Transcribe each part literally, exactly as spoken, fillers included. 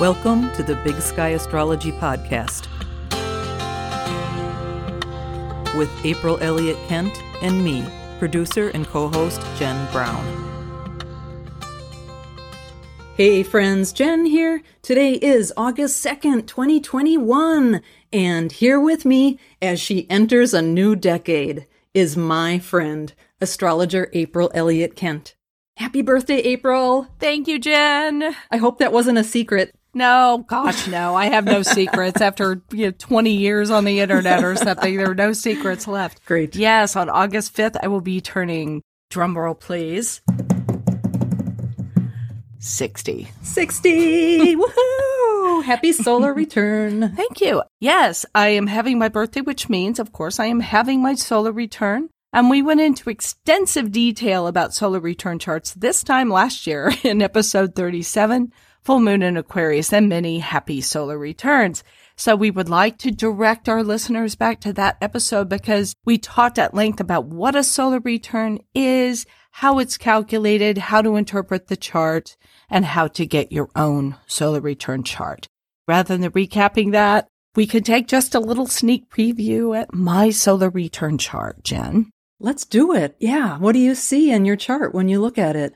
Welcome to the Big Sky Astrology Podcast with April Elliot Kent and me, producer and co-host Jen Brown. Hey friends, Jen here. Today is August second, twenty twenty-one, and here with me as she enters a new decade is my friend, astrologer April Elliot Kent. Happy birthday, April. Thank you, Jen. I hope that wasn't a secret. No, gosh, no. I have no secrets. After you know, twenty years on the internet or something, there are no secrets left. Great. Yes, on August fifth, I will be turning, drumroll please, sixty. sixty! Woohoo! Happy solar return. Thank you. Yes, I am having my birthday, which means, of course, I am having my solar return. And we went into extensive detail about solar return charts this time last year in episode thirty-seven. Full moon in Aquarius, and many happy solar returns. So we would like to direct our listeners back to that episode because we talked at length about what a solar return is, how it's calculated, how to interpret the chart, and how to get your own solar return chart. Rather than recapping that, we could take just a little sneak preview at my solar return chart, Jen. Let's do it. Yeah. What do you see in your chart when you look at it?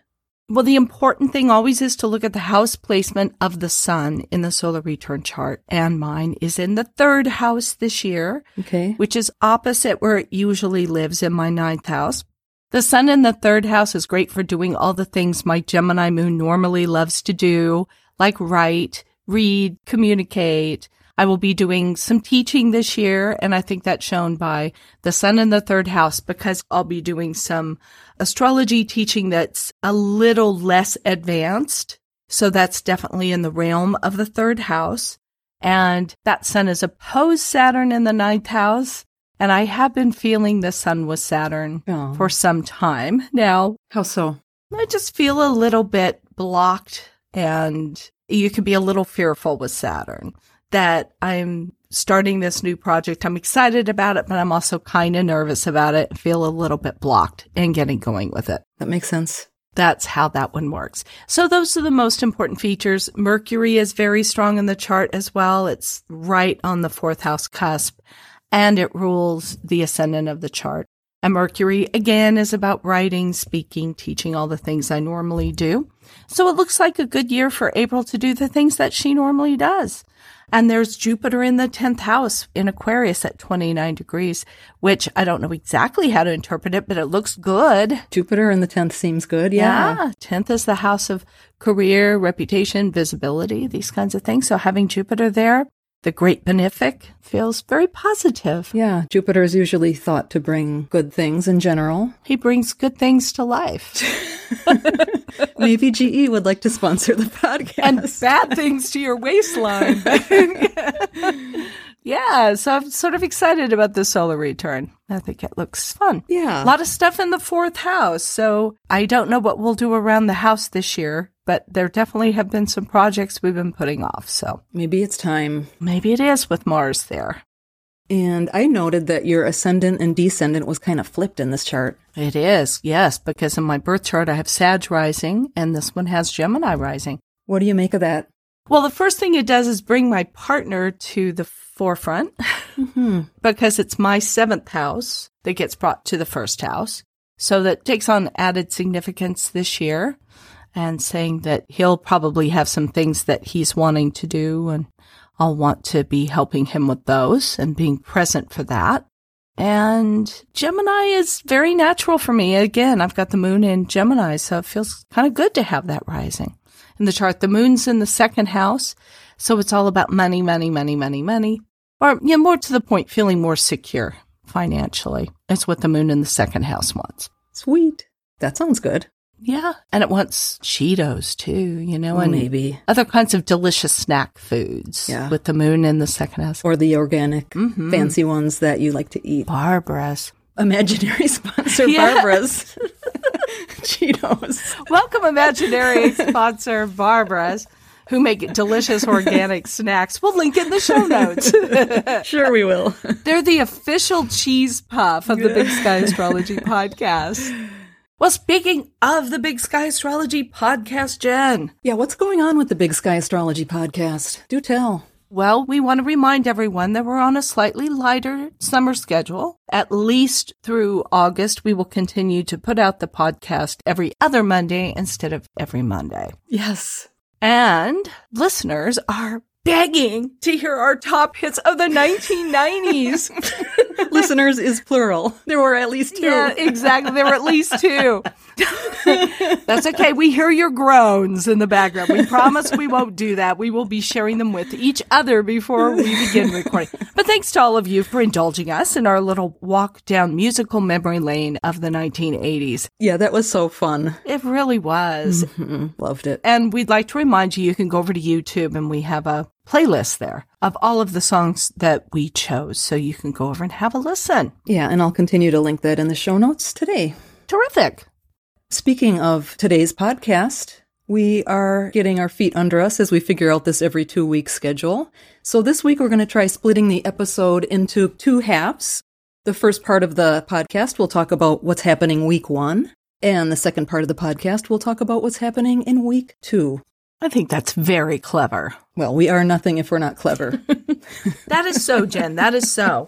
Well, the important thing always is to look at the house placement of the sun in the solar return chart. And mine is in the third house this year, okay, which is opposite where it usually lives in my ninth house. The sun in the third house is great for doing all the things my Gemini moon normally loves to do, like write, read, communicate. I will be doing some teaching this year, and I think that's shown by the sun in the third house because I'll be doing some astrology teaching that's a little less advanced. So that's definitely in the realm of the third house. And that sun is opposed Saturn in the ninth house. And I have been feeling the sun with Saturn oh. for some time now. How so? I just feel a little bit blocked, and you can be a little fearful with Saturn. That I'm starting this new project. I'm excited about it, but I'm also kind of nervous about it and feel a little bit blocked in getting going with it. That makes sense. That's how that one works. So those are the most important features. Mercury is very strong in the chart as well. It's right on the fourth house cusp, and it rules the ascendant of the chart. And Mercury, again, is about writing, speaking, teaching, all the things I normally do. So it looks like a good year for April to do the things that she normally does. And there's Jupiter in the tenth house in Aquarius at twenty-nine degrees, which I don't know exactly how to interpret it, but it looks good. Jupiter in the tenth seems good, yeah. Yeah, tenth is the house of career, reputation, visibility, these kinds of things. So having Jupiter there, the great benefic, feels very positive. Yeah, Jupiter is usually thought to bring good things in general. He brings good things to life. Maybe G E would like to sponsor the podcast. And bad things to your waistline. Yeah, so I'm sort of excited about the solar return. I think it looks fun. Yeah. A lot of stuff in the fourth house. So I don't know what we'll do around the house this year, but there definitely have been some projects we've been putting off. So maybe it's time. Maybe it is with Mars there. And I noted that your ascendant and descendant was kind of flipped in this chart. It is, yes, because in my birth chart I have Sag rising, and this one has Gemini rising. What do you make of that? Well, the first thing it does is bring my partner to the forefront mm-hmm. because it's my seventh house that gets brought to the first house. So that takes on added significance this year, and saying that he'll probably have some things that he's wanting to do, and I'll want to be helping him with those and being present for that. And Gemini is very natural for me. Again, I've got the moon in Gemini, so it feels kind of good to have that rising. In the chart, the moon's in the second house, so it's all about money, money, money, money, money. Or, yeah, more to the point, feeling more secure financially. That's what the moon in the second house wants. Sweet. That sounds good. Yeah. And it wants Cheetos too, you know, and maybe other kinds of delicious snack foods yeah. with the moon in the second house. Or the organic mm-hmm. fancy ones that you like to eat. Barbara's. Imaginary sponsor, yes. Barbara's. Cheetos. Welcome, imaginary sponsor, Barbara's, who make delicious organic snacks. We'll link in the show notes. Sure we will. They're the official cheese puff of the Big Sky Astrology Podcast. Well, speaking of the Big Sky Astrology Podcast, Jen. Yeah, what's going on with the Big Sky Astrology Podcast? Do tell. Well, we want to remind everyone that we're on a slightly lighter summer schedule. At least through August, we will continue to put out the podcast every other Monday instead of every Monday. Yes. And listeners are begging to hear our top hits of the nineteen nineties. Listeners is plural. There were at least two. Yeah, exactly. There were at least two. That's okay. We hear your groans in the background. We promise we won't do that. We will be sharing them with each other before we begin recording. But thanks to all of you for indulging us in our little walk down musical memory lane of the nineteen eighties. Yeah, that was so fun. It really was. Mm-hmm. Loved it. And we'd like to remind you, you can go over to YouTube and we have a playlist there of all of the songs that we chose. So you can go over and have a listen. Yeah, and I'll continue to link that in the show notes today. Terrific. Speaking of today's podcast, we are getting our feet under us as we figure out this every two-week schedule. So this week we're going to try splitting the episode into two halves. The first part of the podcast will talk about what's happening week one, and the second part of the podcast will talk about what's happening in week two. I think that's very clever. Well, we are nothing if we're not clever. That is so, Jen. That is so.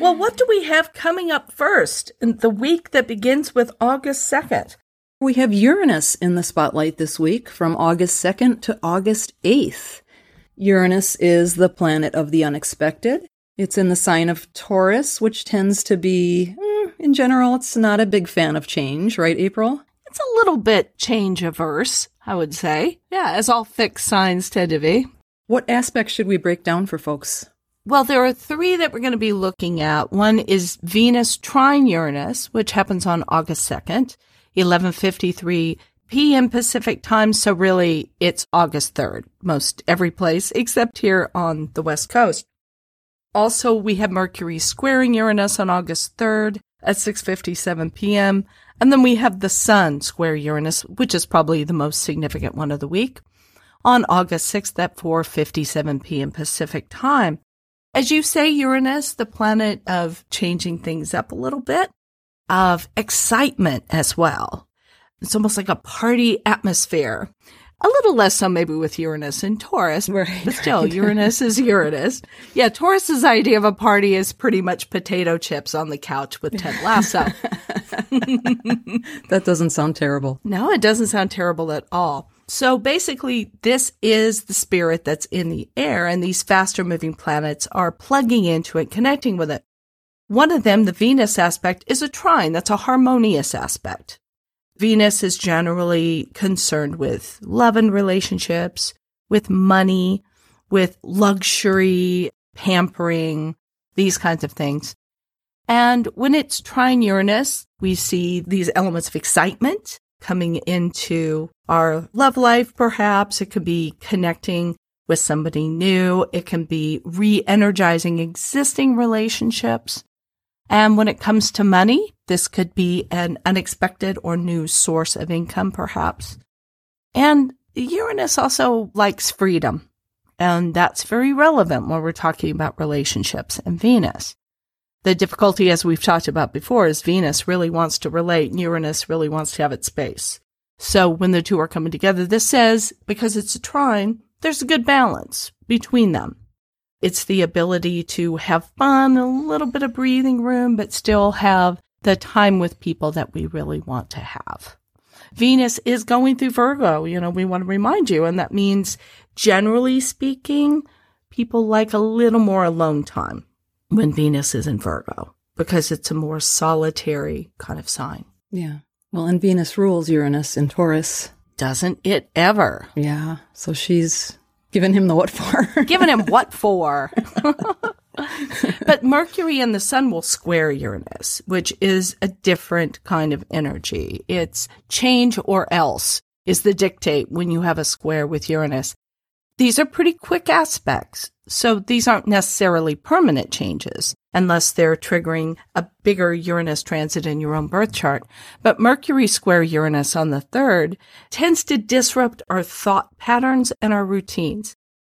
Well, what do we have coming up first in the week that begins with August second? We have Uranus in the spotlight this week from August second to August eighth. Uranus is the planet of the unexpected. It's in the sign of Taurus, which tends to be, in general, it's not a big fan of change, right, April? It's a little bit change-averse, I would say. Yeah, as all fixed signs tend to be. What aspects should we break down for folks? Well, there are three that we're going to be looking at. One is Venus trine Uranus, which happens on August second, eleven fifty-three p.m. Pacific time. So really, it's August third, most every place except here on the West Coast. Also, we have Mercury squaring Uranus on August third at six fifty-seven p.m., and then we have the Sun square Uranus, which is probably the most significant one of the week, on August sixth at four fifty-seven p.m. Pacific time. As you say, Uranus, the planet of changing things up a little bit, of excitement as well. It's almost like a party atmosphere. A little less so maybe with Uranus and Taurus, right, but still, right. Uranus is Uranus. Yeah, Taurus's idea of a party is pretty much potato chips on the couch with Ted Lasso. That doesn't sound terrible. No, it doesn't sound terrible at all. So basically, this is the spirit that's in the air, and these faster-moving planets are plugging into it, connecting with it. One of them, the Venus aspect, is a trine. That's a harmonious aspect. Venus is generally concerned with love and relationships, with money, with luxury, pampering, these kinds of things. And when it's trine Uranus, we see these elements of excitement coming into our love life, perhaps. It could be connecting with somebody new. It can be re-energizing existing relationships. And when it comes to money, this could be an unexpected or new source of income, perhaps. And Uranus also likes freedom. And that's very relevant when we're talking about relationships and Venus. The difficulty, as we've talked about before, is Venus really wants to relate and Uranus really wants to have its space. So when the two are coming together, this says, because it's a trine, there's a good balance between them. It's the ability to have fun, a little bit of breathing room, but still have the time with people that we really want to have. Venus is going through Virgo. You know, we want to remind you, and that means, generally speaking, people like a little more alone time when Venus is in Virgo because it's a more solitary kind of sign. Yeah. Well, and Venus rules Uranus in Taurus. Doesn't it ever? Yeah. So she's... Giving him the what for. Giving him what for. But Mercury and the Sun will square Uranus, which is a different kind of energy. It's change or else is the dictate when you have a square with Uranus. These are pretty quick aspects. So these aren't necessarily permanent changes unless they're triggering a bigger Uranus transit in your own birth chart. But Mercury square Uranus on the third tends to disrupt our thought patterns and our routines.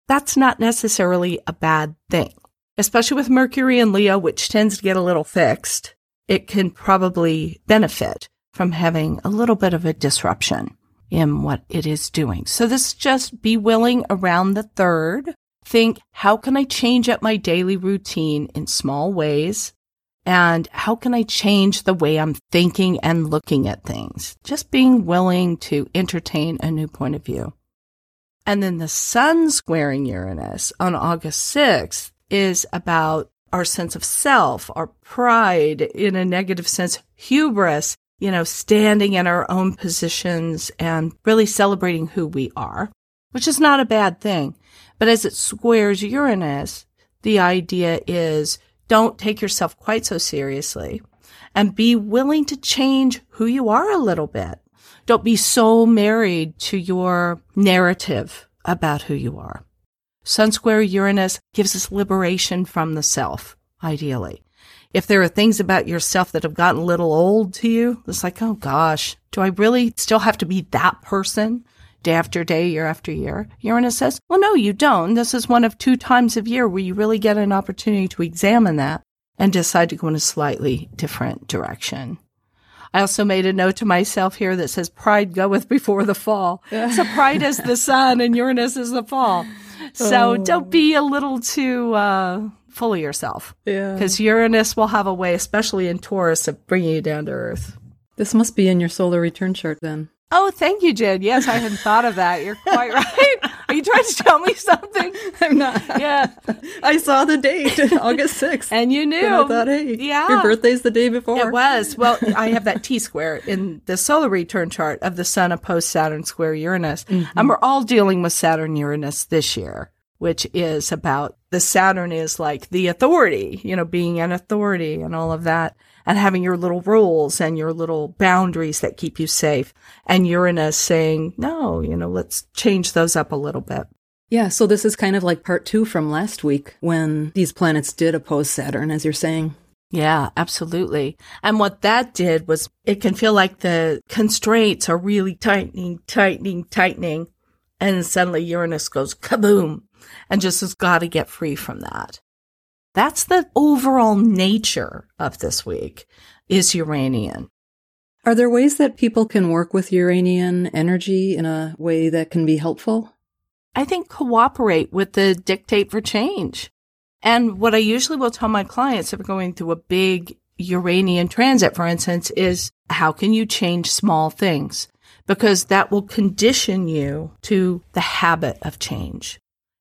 That's not necessarily a bad thing, especially with Mercury in Leo, which tends to get a little fixed. It can probably benefit from having a little bit of a disruption in what it is doing. So this is just be willing around the third. Think, how can I change up my daily routine in small ways? And how can I change the way I'm thinking and looking at things? Just being willing to entertain a new point of view. And then the sun squaring Uranus on August sixth is about our sense of self, our pride in a negative sense, hubris, you know, standing in our own positions and really celebrating who we are, which is not a bad thing. But as it squares Uranus, the idea is don't take yourself quite so seriously and be willing to change who you are a little bit. Don't be so married to your narrative about who you are. Sun square Uranus gives us liberation from the self, ideally. If there are things about yourself that have gotten a little old to you, it's like, oh gosh, do I really still have to be that person day after day, year after year? Uranus says, well, no, you don't. This is one of two times of year where you really get an opportunity to examine that and decide to go in a slightly different direction. I also made a note to myself here that says, pride goeth before the fall. So pride is the sun and Uranus is the fall. So oh. don't be a little too uh, full of yourself. Yeah. Because Uranus will have a way, especially in Taurus, of bringing you down to earth. This must be in your solar return chart then. Oh, thank you, Jen. Yes, I hadn't thought of that. You're quite right. Are you trying to tell me something? I'm not. Yeah. I saw the date, August sixth. And you knew. And I thought, hey, yeah. your birthday's the day before. It was. Well, I have that T-square in the solar return chart of the sun opposed Saturn square Uranus. Mm-hmm. And we're all dealing with Saturn-Uranus this year, which is about the Saturn is like the authority, you know, being an authority and all of that, and having your little rules and your little boundaries that keep you safe. And Uranus saying, no, you know, let's change those up a little bit. Yeah. So this is kind of like part two from last week when these planets did oppose Saturn, as you're saying. Yeah, absolutely. And what that did was it can feel like the constraints are really tightening, tightening, tightening. And suddenly Uranus goes kaboom and just has got to get free from that. That's the overall nature of this week is Uranian. Are there ways that people can work with Uranian energy in a way that can be helpful? I think cooperate with the dictate for change. And what I usually will tell my clients if we're going through a big Uranian transit, for instance, is how can you change small things? Because that will condition you to the habit of change.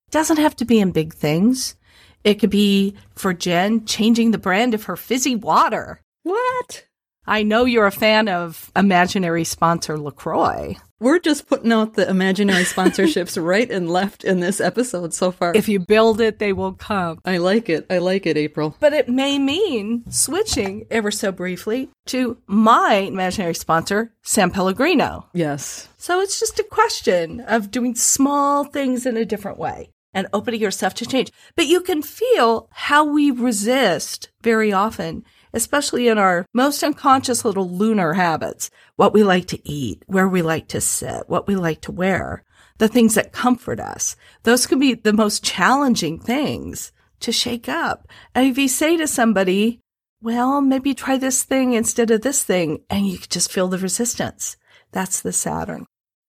It doesn't have to be in big things. It could be, for Jen, changing the brand of her fizzy water. What? I know you're a fan of imaginary sponsor LaCroix. We're just putting out the imaginary sponsorships right and left in this episode so far. If you build it, they will come. I like it. I like it, April. But it may mean switching, ever so briefly, to my imaginary sponsor, San Pellegrino. Yes. So it's just a question of doing small things in a different way and opening yourself to change. But you can feel how we resist very often, especially in our most unconscious little lunar habits, what we like to eat, where we like to sit, what we like to wear, the things that comfort us. Those can be the most challenging things to shake up. And if you say to somebody, well, maybe try this thing instead of this thing, and you just feel the resistance. That's the Saturn.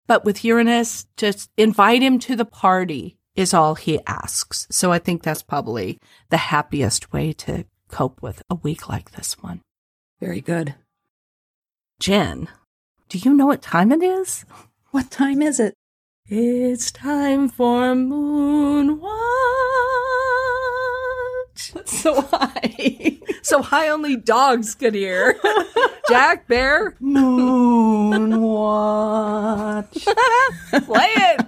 But with Uranus, just invite him to the party is all he asks. So I think that's probably the happiest way to cope with a week like this one. Very good. Jen, do you know what time it is? What time is it? It's time for Moon Watch. That's so high. So high only dogs could hear. Jack, Bear. Moon Watch. Play it.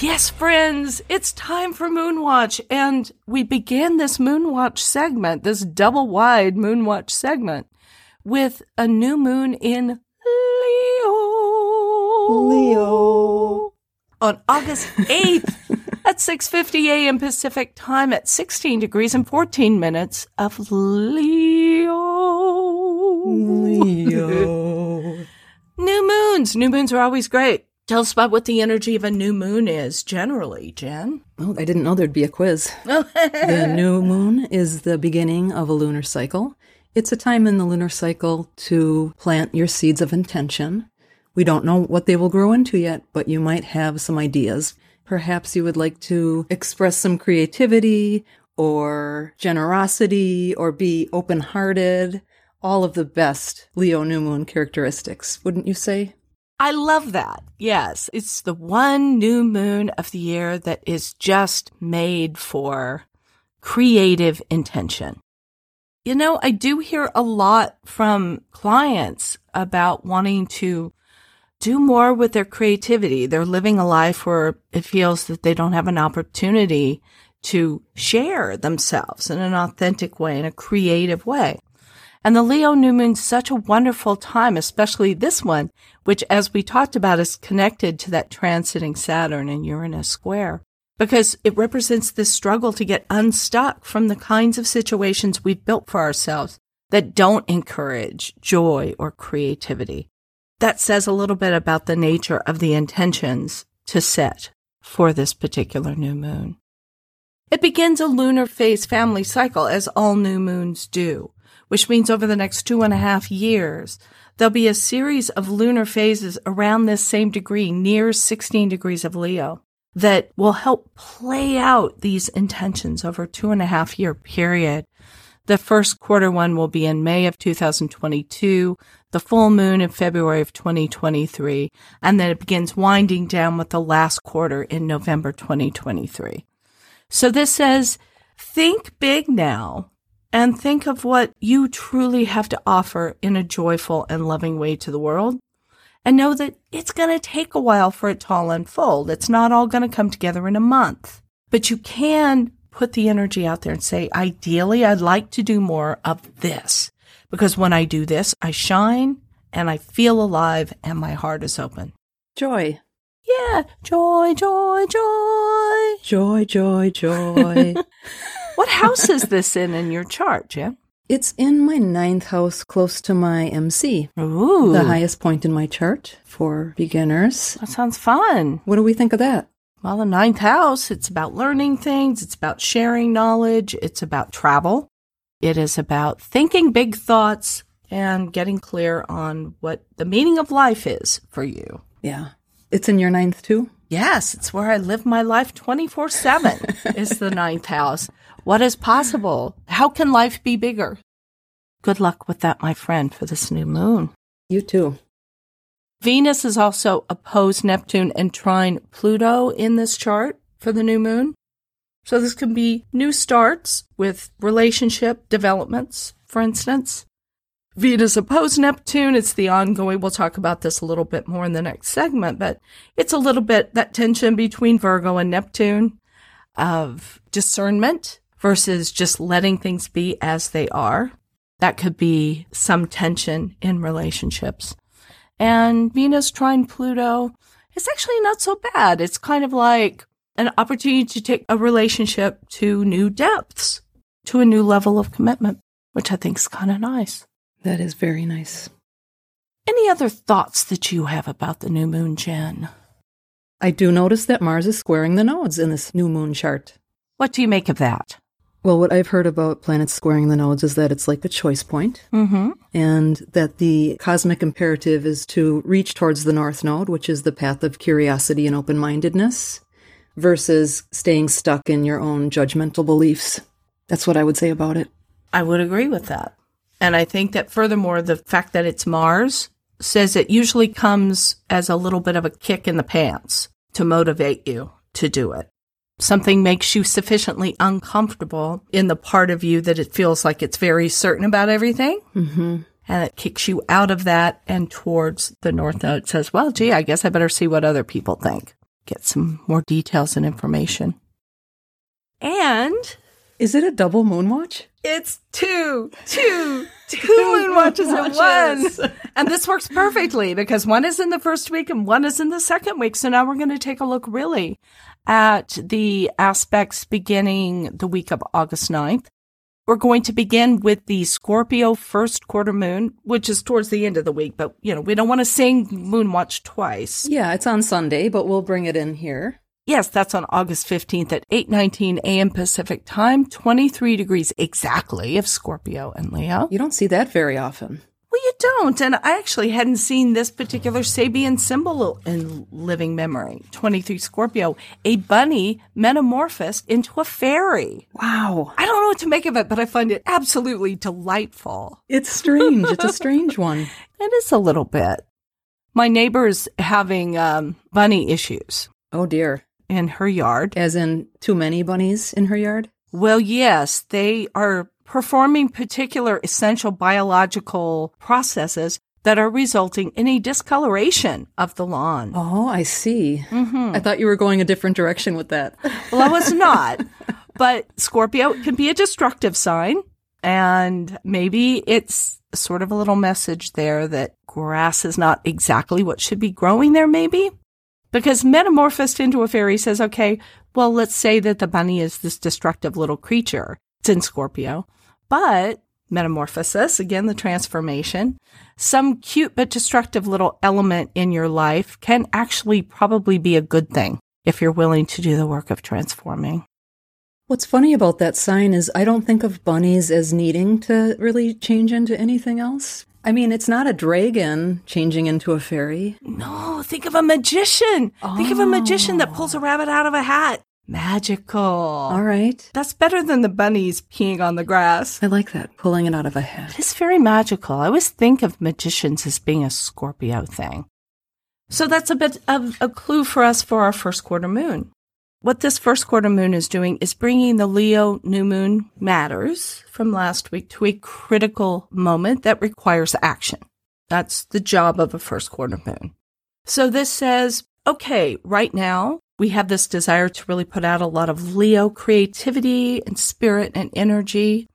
Yes, friends, it's time for Moonwatch. And we began this Moonwatch segment, this double wide Moonwatch segment, with a new moon in Leo. Leo. On August eighth at six fifty a.m. Pacific time at sixteen degrees and fourteen minutes of Leo. Leo. New moons. New moons are always great. Tell us about what the energy of a new moon is generally, Jen. Oh, I didn't know there'd be a quiz. The new moon is the beginning of a lunar cycle. It's a time in the lunar cycle to plant your seeds of intention. We don't know what they will grow into yet, but you might have some ideas. Perhaps you would like to express some creativity or generosity or be open-hearted. All of the best Leo new moon characteristics, wouldn't you say? I love that. Yes. It's the one new moon of the year that is just made for creative intention. You know, I do hear a lot from clients about wanting to do more with their creativity. They're living a life where it feels that they don't have an opportunity to share themselves in an authentic way, in a creative way. And the Leo new moon is such a wonderful time, especially this one, which, as we talked about, is connected to that transiting Saturn and Uranus square, because it represents this struggle to get unstuck from the kinds of situations we've built for ourselves that don't encourage joy or creativity. That says a little bit about the nature of the intentions to set for this particular new moon. It begins a lunar phase family cycle, as all new moons do, which means over the next two and a half years, there'll be a series of lunar phases around this same degree, near sixteen degrees of Leo, that will help play out these intentions over a two and a half year period. The first quarter one will be in May of two thousand twenty-two, the full moon in February of twenty twenty-three, and then it begins winding down with the last quarter in November twenty twenty-three. So this says, think big now. And think of what you truly have to offer in a joyful and loving way to the world. And know that it's going to take a while for it to all unfold. It's not all going to come together in a month. But you can put the energy out there and say, ideally, I'd like to do more of this. Because when I do this, I shine and I feel alive and my heart is open. Joy. Yeah. Joy, joy, joy. Joy, joy, joy. What house is this in in your chart, Jen? It's in my ninth house, close to my M C. Ooh. The highest point in my chart for beginners. That sounds fun. What do we think of that? Well, the ninth house, it's about learning things. It's about sharing knowledge. It's about travel. It is about thinking big thoughts and getting clear on what the meaning of life is for you. Yeah. It's in your ninth too? Yes, it's where I live my life twenty-four seven is the ninth house. What is possible? How can life be bigger? Good luck with that, my friend, for this new moon. You too. Venus is also opposed Neptune and trine Pluto in this chart for the new moon. So this can be new starts with relationship developments, for instance. Venus opposed Neptune. It's the ongoing. We'll talk about this a little bit more in the next segment, but it's a little bit that tension between Virgo and Neptune of discernment versus just letting things be as they are. That could be some tension in relationships. And Venus trine Pluto is actually not so bad. It's kind of like an opportunity to take a relationship to new depths, to a new level of commitment, which I think is kind of nice. That is very nice. Any other thoughts that you have about the new moon, Jen? I do notice that Mars is squaring the nodes in this new moon chart. What do you make of that? Well, what I've heard about planets squaring the nodes is that it's like a choice point, mm-hmm. and that the cosmic imperative is to reach towards the north node, which is the path of curiosity and open-mindedness, versus staying stuck in your own judgmental beliefs. That's what I would say about it. I would agree with that. And I think that furthermore, the fact that it's Mars says it usually comes as a little bit of a kick in the pants to motivate you to do it. Something makes you sufficiently uncomfortable in the part of you that it feels like it's very certain about everything. Mm-hmm. And it kicks you out of that and towards the north node. It says, well, gee, I guess I better see what other people think. Get some more details and information. And... is it a double moon watch? It's two, two, two, two moon watches in one. And this works perfectly because one is in the first week and one is in the second week. So now we're going to take a look really at the aspects beginning the week of August ninth We're going to begin with the Scorpio first quarter moon, which is towards the end of the week. But, you know, we don't want to sing Moon Watch twice. Yeah, it's on Sunday, but we'll bring it in here. Yes, that's on August fifteenth at eight nineteen a.m. Pacific time, twenty-three degrees exactly of Scorpio and Leo. You don't see that very often. Well, you don't. And I actually hadn't seen this particular Sabian symbol in living memory. twenty-three Scorpio, a bunny metamorphosed into a fairy. Wow. I don't know what to make of it, but I find it absolutely delightful. It's strange. It's a strange one. It is a little bit. My neighbor's having um, bunny issues. Oh, dear. In her yard. As in too many bunnies in her yard? Well, yes. They are performing particular essential biological processes that are resulting in a discoloration of the lawn. Oh, I see. Mm-hmm. I thought you were going a different direction with that. Well, I was not. But Scorpio can be a destructive sign. And maybe it's sort of a little message there that grass is not exactly what should be growing there, maybe. Because metamorphosed into a fairy says, okay, well, let's say that the bunny is this destructive little creature. It's in Scorpio. But metamorphosis, again, the transformation, some cute but destructive little element in your life can actually probably be a good thing if you're willing to do the work of transforming. What's funny about that sign is I don't think of bunnies as needing to really change into anything else. I mean, it's not a dragon changing into a fairy. No, think of a magician. Oh. Think of a magician that pulls a rabbit out of a hat. Magical. All right. That's better than the bunnies peeing on the grass. I like that, pulling it out of a hat. It is very magical. I always think of magicians as being a Scorpio thing. So that's a bit of a clue for us for our first quarter moon. What this first quarter moon is doing is bringing the Leo new moon matters from last week to a critical moment that requires action. That's the job of a first quarter moon. So this says, okay, right now we have this desire to really put out a lot of Leo creativity and spirit and energy,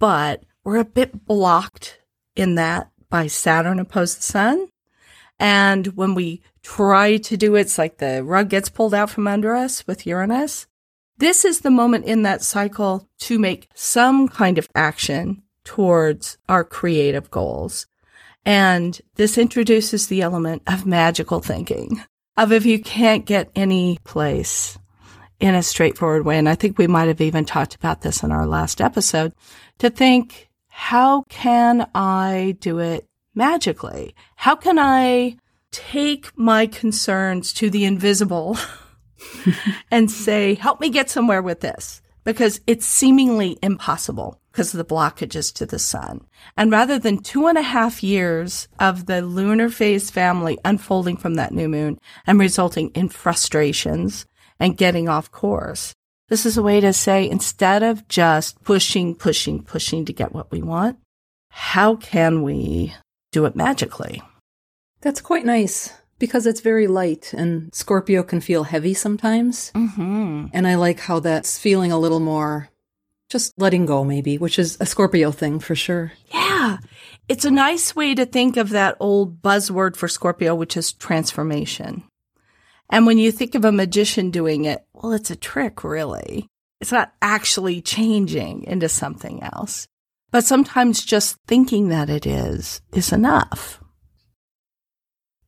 but we're a bit blocked in that by Saturn opposed the sun. And when we try to do it, it's like the rug gets pulled out from under us with Uranus. This is the moment in that cycle to make some kind of action towards our creative goals. And this introduces the element of magical thinking, of if you can't get any place in a straightforward way. And I think we might have even talked about this in our last episode, to think, how can I do it magically? How can I take my concerns to the invisible and say, help me get somewhere with this? Because it's seemingly impossible because of the blockages to the sun. And rather than two and a half years of the lunar phase family unfolding from that new moon and resulting in frustrations and getting off course, this is a way to say, instead of just pushing, pushing, pushing to get what we want, how can we do it magically? That's quite nice because it's very light and Scorpio can feel heavy sometimes. Mm-hmm. And I like how that's feeling a little more just letting go maybe, which is a Scorpio thing for sure. Yeah. It's a nice way to think of that old buzzword for Scorpio, which is transformation. And when you think of a magician doing it, well, it's a trick really. It's not actually changing into something else. But sometimes just thinking that it is is enough.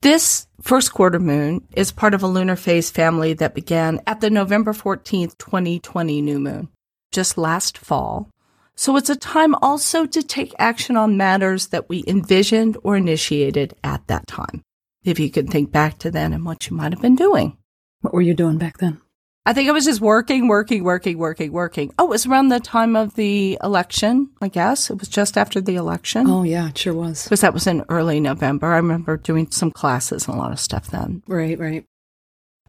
This first quarter moon is part of a lunar phase family that began at the November fourteenth, twenty twenty new moon, just last fall. So it's a time also to take action on matters that we envisioned or initiated at that time. If you can think back to then and what you might have been doing. What were you doing back then? I think I was just working, working, working, working, working. Oh, it was around the time of the election, I guess. It was just after the election. Oh, yeah, it sure was. Because that was in early November. I remember doing some classes and a lot of stuff then. Right, right.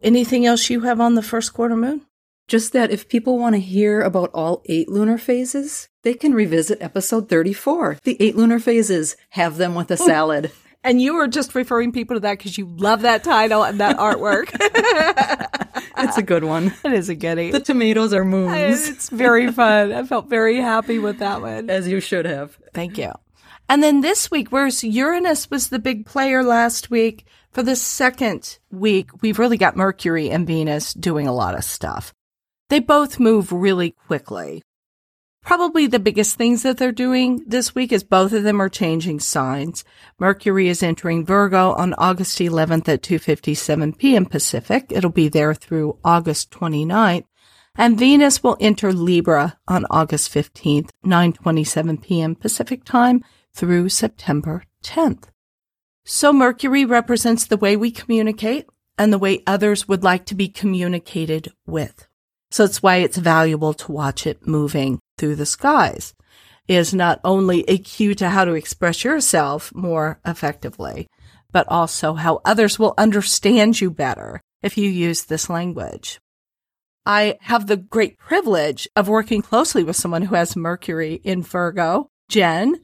Anything else you have on the first quarter moon? Just that if people want to hear about all eight lunar phases, they can revisit episode thirty-four. The eight lunar phases, have them with a salad. And you were just referring people to that because you love that title and that artwork. It's a good one. It is a goodie. The tomatoes are moons. It's very fun. I felt very happy with that one. As you should have. Thank you. And then this week, whereas Uranus was the big player last week, for the second week, we've really got Mercury and Venus doing a lot of stuff. They both move really quickly. Probably the biggest things that they're doing this week is both of them are changing signs. Mercury is entering Virgo on August eleventh at two fifty-seven p.m. Pacific. It'll be there through August twenty-ninth. And Venus will enter Libra on August fifteenth, nine twenty-seven p.m. Pacific time through September tenth. So Mercury represents the way we communicate and the way others would like to be communicated with. So it's why it's valuable to watch it moving through the skies. It is not only a cue to how to express yourself more effectively, but also how others will understand you better if you use this language. I have the great privilege of working closely with someone who has Mercury in Virgo. Jen,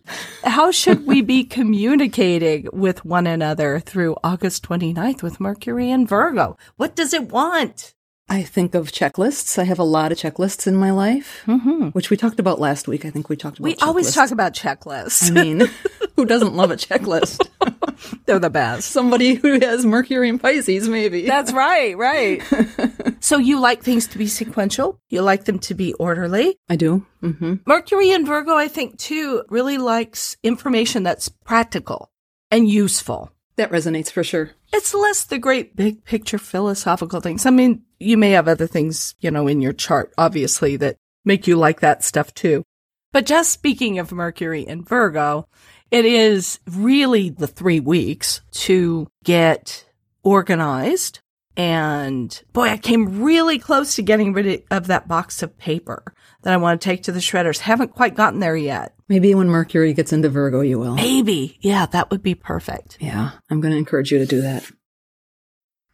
how should we be communicating with one another through August twenty-ninth with Mercury in Virgo? What does it want? I think of checklists. I have a lot of checklists in my life, mm-hmm. which we talked about last week. I think we talked about We checklists. always talk about checklists. I mean, who doesn't love a checklist? They're the best. Somebody who has Mercury in Pisces, maybe. That's right, right. So you like things to be sequential. You like them to be orderly. I do. Mm-hmm. Mercury in Virgo, I think, too, really likes information that's practical and useful. That resonates for sure. It's less the great big picture philosophical things. I mean, you may have other things, you know, in your chart, obviously, that make you like that stuff, too. But just speaking of Mercury in Virgo, it is really the three weeks to get organized. And boy, I came really close to getting rid of that box of paper that I want to take to the shredders. Haven't quite gotten there yet. Maybe when Mercury gets into Virgo, you will. Maybe. Yeah, that would be perfect. Yeah, I'm going to encourage you to do that.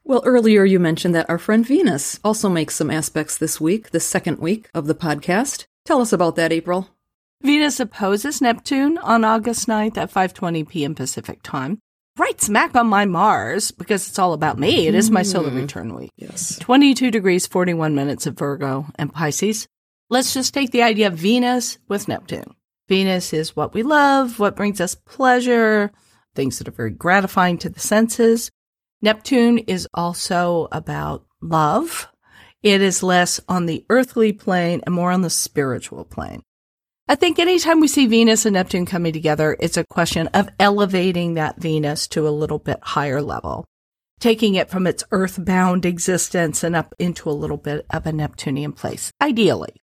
Well, earlier you mentioned that our friend Venus also makes some aspects this week, the second week of the podcast. Tell us about that, April. Venus opposes Neptune on August ninth at five twenty p.m. Pacific time. Right smack on my Mars, because it's all about me. It is my solar return week. Yes. twenty-two degrees, forty-one minutes of Virgo and Pisces. Let's just take the idea of Venus with Neptune. Venus is what we love, what brings us pleasure, things that are very gratifying to the senses. Neptune is also about love. It is less on the earthly plane and more on the spiritual plane. I think anytime we see Venus and Neptune coming together, it's a question of elevating that Venus to a little bit higher level, taking it from its earthbound existence and up into a little bit of a Neptunian place, ideally.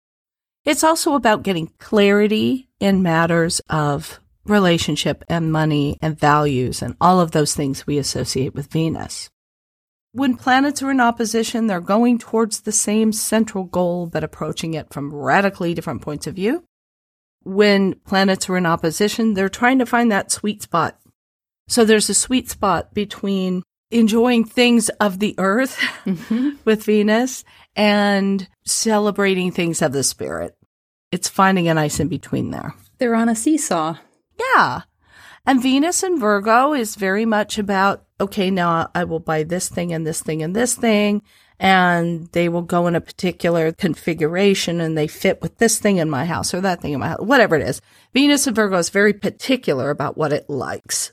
It's also about getting clarity in matters of relationship and money and values and all of those things we associate with Venus. When planets are in opposition, they're going towards the same central goal, but approaching it from radically different points of view. When planets are in opposition, they're trying to find that sweet spot. So there's a sweet spot between enjoying things of the earth mm-hmm. with Venus and celebrating things of the spirit. It's finding a nice in between there. They're on a seesaw. Yeah. And Venus in Virgo is very much about, okay, now I will buy this thing and this thing and this thing, and they will go in a particular configuration and they fit with this thing in my house or that thing in my house, whatever it is. Venus in Virgo is very particular about what it likes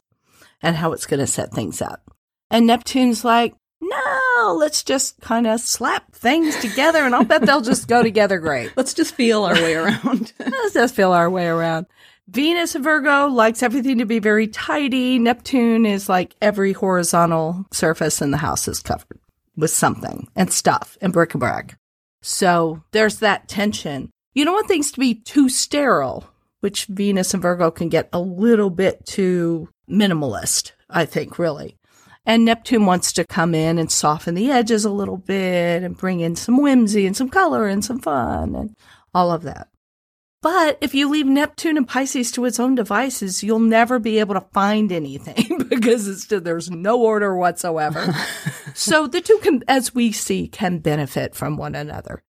and how it's going to set things up. And Neptune's like, no, let's just kind of slap things together and I'll bet they'll just go together great. Let's just feel our way around. Let's just feel our way around. Venus in Virgo likes everything to be very tidy. Neptune is like every horizontal surface in the house is covered with something and stuff and bric-a-brac. So there's that tension. You don't want things to be too sterile, which Venus and Virgo can get a little bit too minimalist, I think, really. And Neptune wants to come in and soften the edges a little bit and bring in some whimsy and some color and some fun and all of that. But if you leave Neptune and Pisces to its own devices, you'll never be able to find anything because it's, there's no order whatsoever. So the two, can, as we see, can benefit from one another.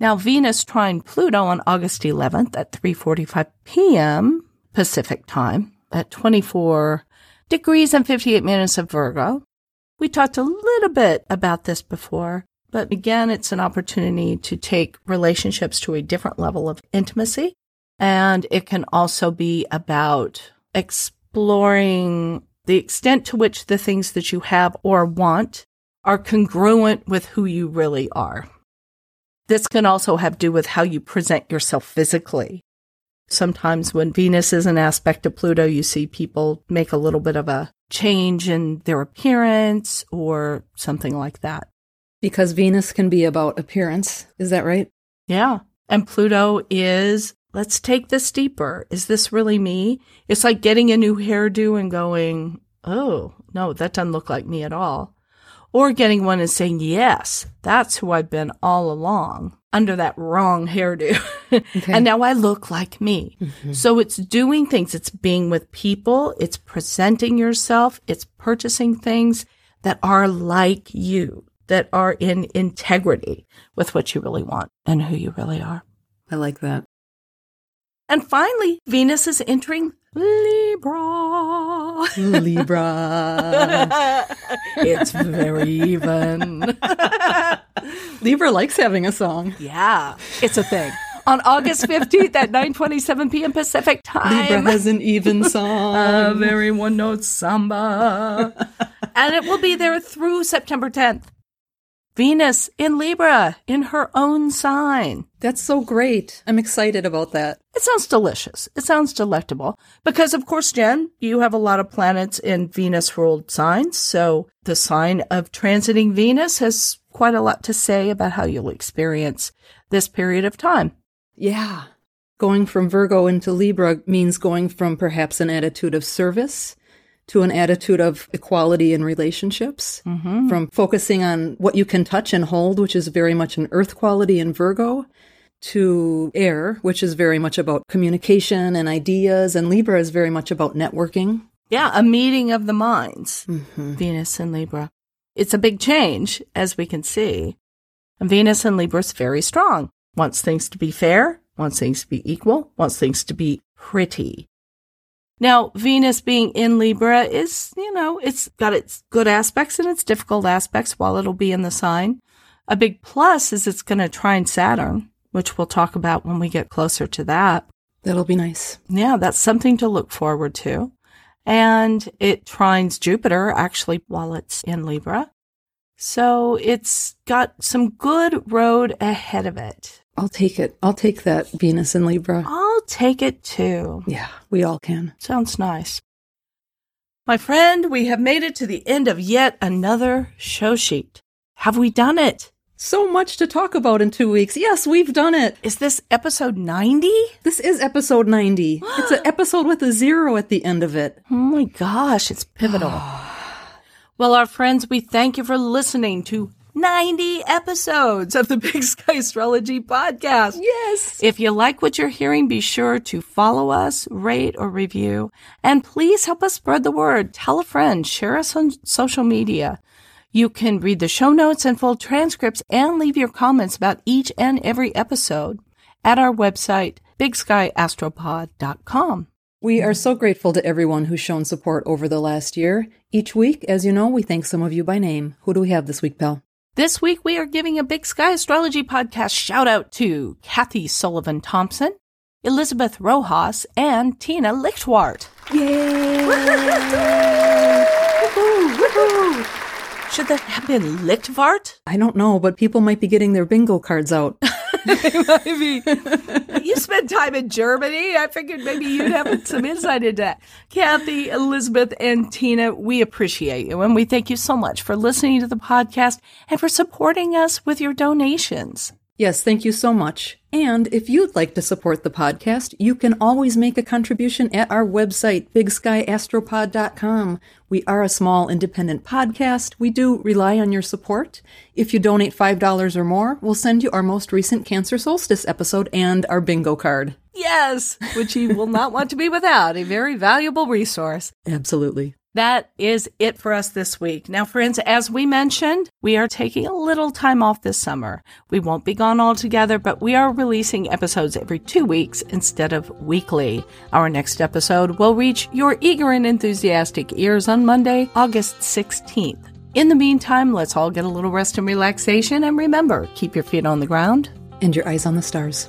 Now, Venus trine Pluto on August eleventh at three forty-five p.m. Pacific time at twenty-four degrees and fifty-eight minutes of Virgo. We talked a little bit about this before. But again, it's an opportunity to take relationships to a different level of intimacy. And it can also be about exploring the extent to which the things that you have or want are congruent with who you really are. This can also have to do with how you present yourself physically. Sometimes when Venus is an aspect of Pluto, you see people make a little bit of a change in their appearance or something like that. Because Venus can be about appearance, is that right? Yeah. And Pluto is, let's take this deeper. Is this really me? It's like getting a new hairdo and going, oh, no, that doesn't look like me at all. Or getting one and saying, yes, that's who I've been all along under that wrong hairdo. Okay. And now I look like me. Mm-hmm. So it's doing things. It's being with people. It's presenting yourself. It's purchasing things that are like you, that are in integrity with what you really want and who you really are. I like that. And finally, Venus is entering Libra. Libra. It's very even. Libra likes having a song. Yeah, it's a thing. On August fifteenth at nine twenty-seven p.m. Pacific time. Libra has an even song. A very one-note samba. And it will be there through September tenth. Venus in Libra, in her own sign. That's so great. I'm excited about that. It sounds delicious. It sounds delectable. Because, of course, Jen, you have a lot of planets in Venus-ruled signs. So the sign of transiting Venus has quite a lot to say about how you'll experience this period of time. Yeah. Going from Virgo into Libra means going from perhaps an attitude of service to an attitude of equality in relationships, mm-hmm. from focusing on what you can touch and hold, which is very much an earth quality in Virgo, to air, which is very much about communication and ideas, and Libra is very much about networking. Yeah, a meeting of the minds, mm-hmm. Venus and Libra. It's a big change, as we can see. And Venus and Libra is very strong. Wants things to be fair, wants things to be equal, wants things to be pretty. Now, Venus being in Libra is, you know, it's got its good aspects and its difficult aspects while it'll be in the sign. A big plus is it's going to trine Saturn, which we'll talk about when we get closer to that. That'll be nice. Yeah, that's something to look forward to. And it trines Jupiter, actually, while it's in Libra. So it's got some good road ahead of it. I'll take it. I'll take that, Venus in Libra. I'll take it too. Yeah, we all can. Sounds nice. My friend, we have made it to the end of yet another show sheet. Have we done it? So much to talk about in two weeks. Yes, we've done it. Is this episode ninety? This is episode ninety. It's an episode with a zero at the end of it. Oh my gosh, it's pivotal. Well, our friends, we thank you for listening to ninety episodes of the Big Sky Astrology Podcast. Yes. If you like what you're hearing, be sure to follow us, rate or review, and please help us spread the word. Tell a friend, share us on social media. You can read the show notes and full transcripts and leave your comments about each and every episode at our website, big sky astropod dot com. We are so grateful to everyone who's shown support over the last year. Each week, as you know, we thank some of you by name. Who do we have this week, Pell? This week, we are giving a Big Sky Astrology Podcast shout-out to Kathy Sullivan Thompson, Elizabeth Rojas, and Tina Lichtwart. Yay! Woohoo! Woohoo! Should that have been Lichtwart? I don't know, but people might be getting their bingo cards out. They might be. You spent time in Germany. I figured maybe you'd have some insight into that. Kathy, Elizabeth, and Tina, we appreciate you, and we thank you so much for listening to the podcast and for supporting us with your donations. Yes, thank you so much. And if you'd like to support the podcast, you can always make a contribution at our website, big sky astropod dot com. We are a small independent podcast. We do rely on your support. If you donate five dollars or more, we'll send you our most recent Cancer Solstice episode and our bingo card. Yes, which you will not want to be without. A very valuable resource. Absolutely. That is it for us this week. Now, friends, as we mentioned, we are taking a little time off this summer. We won't be gone all together, but we are releasing episodes every two weeks instead of weekly. Our next episode will reach your eager and enthusiastic ears on Monday, August sixteenth. In the meantime, let's all get a little rest and relaxation. And remember, keep your feet on the ground and your eyes on the stars.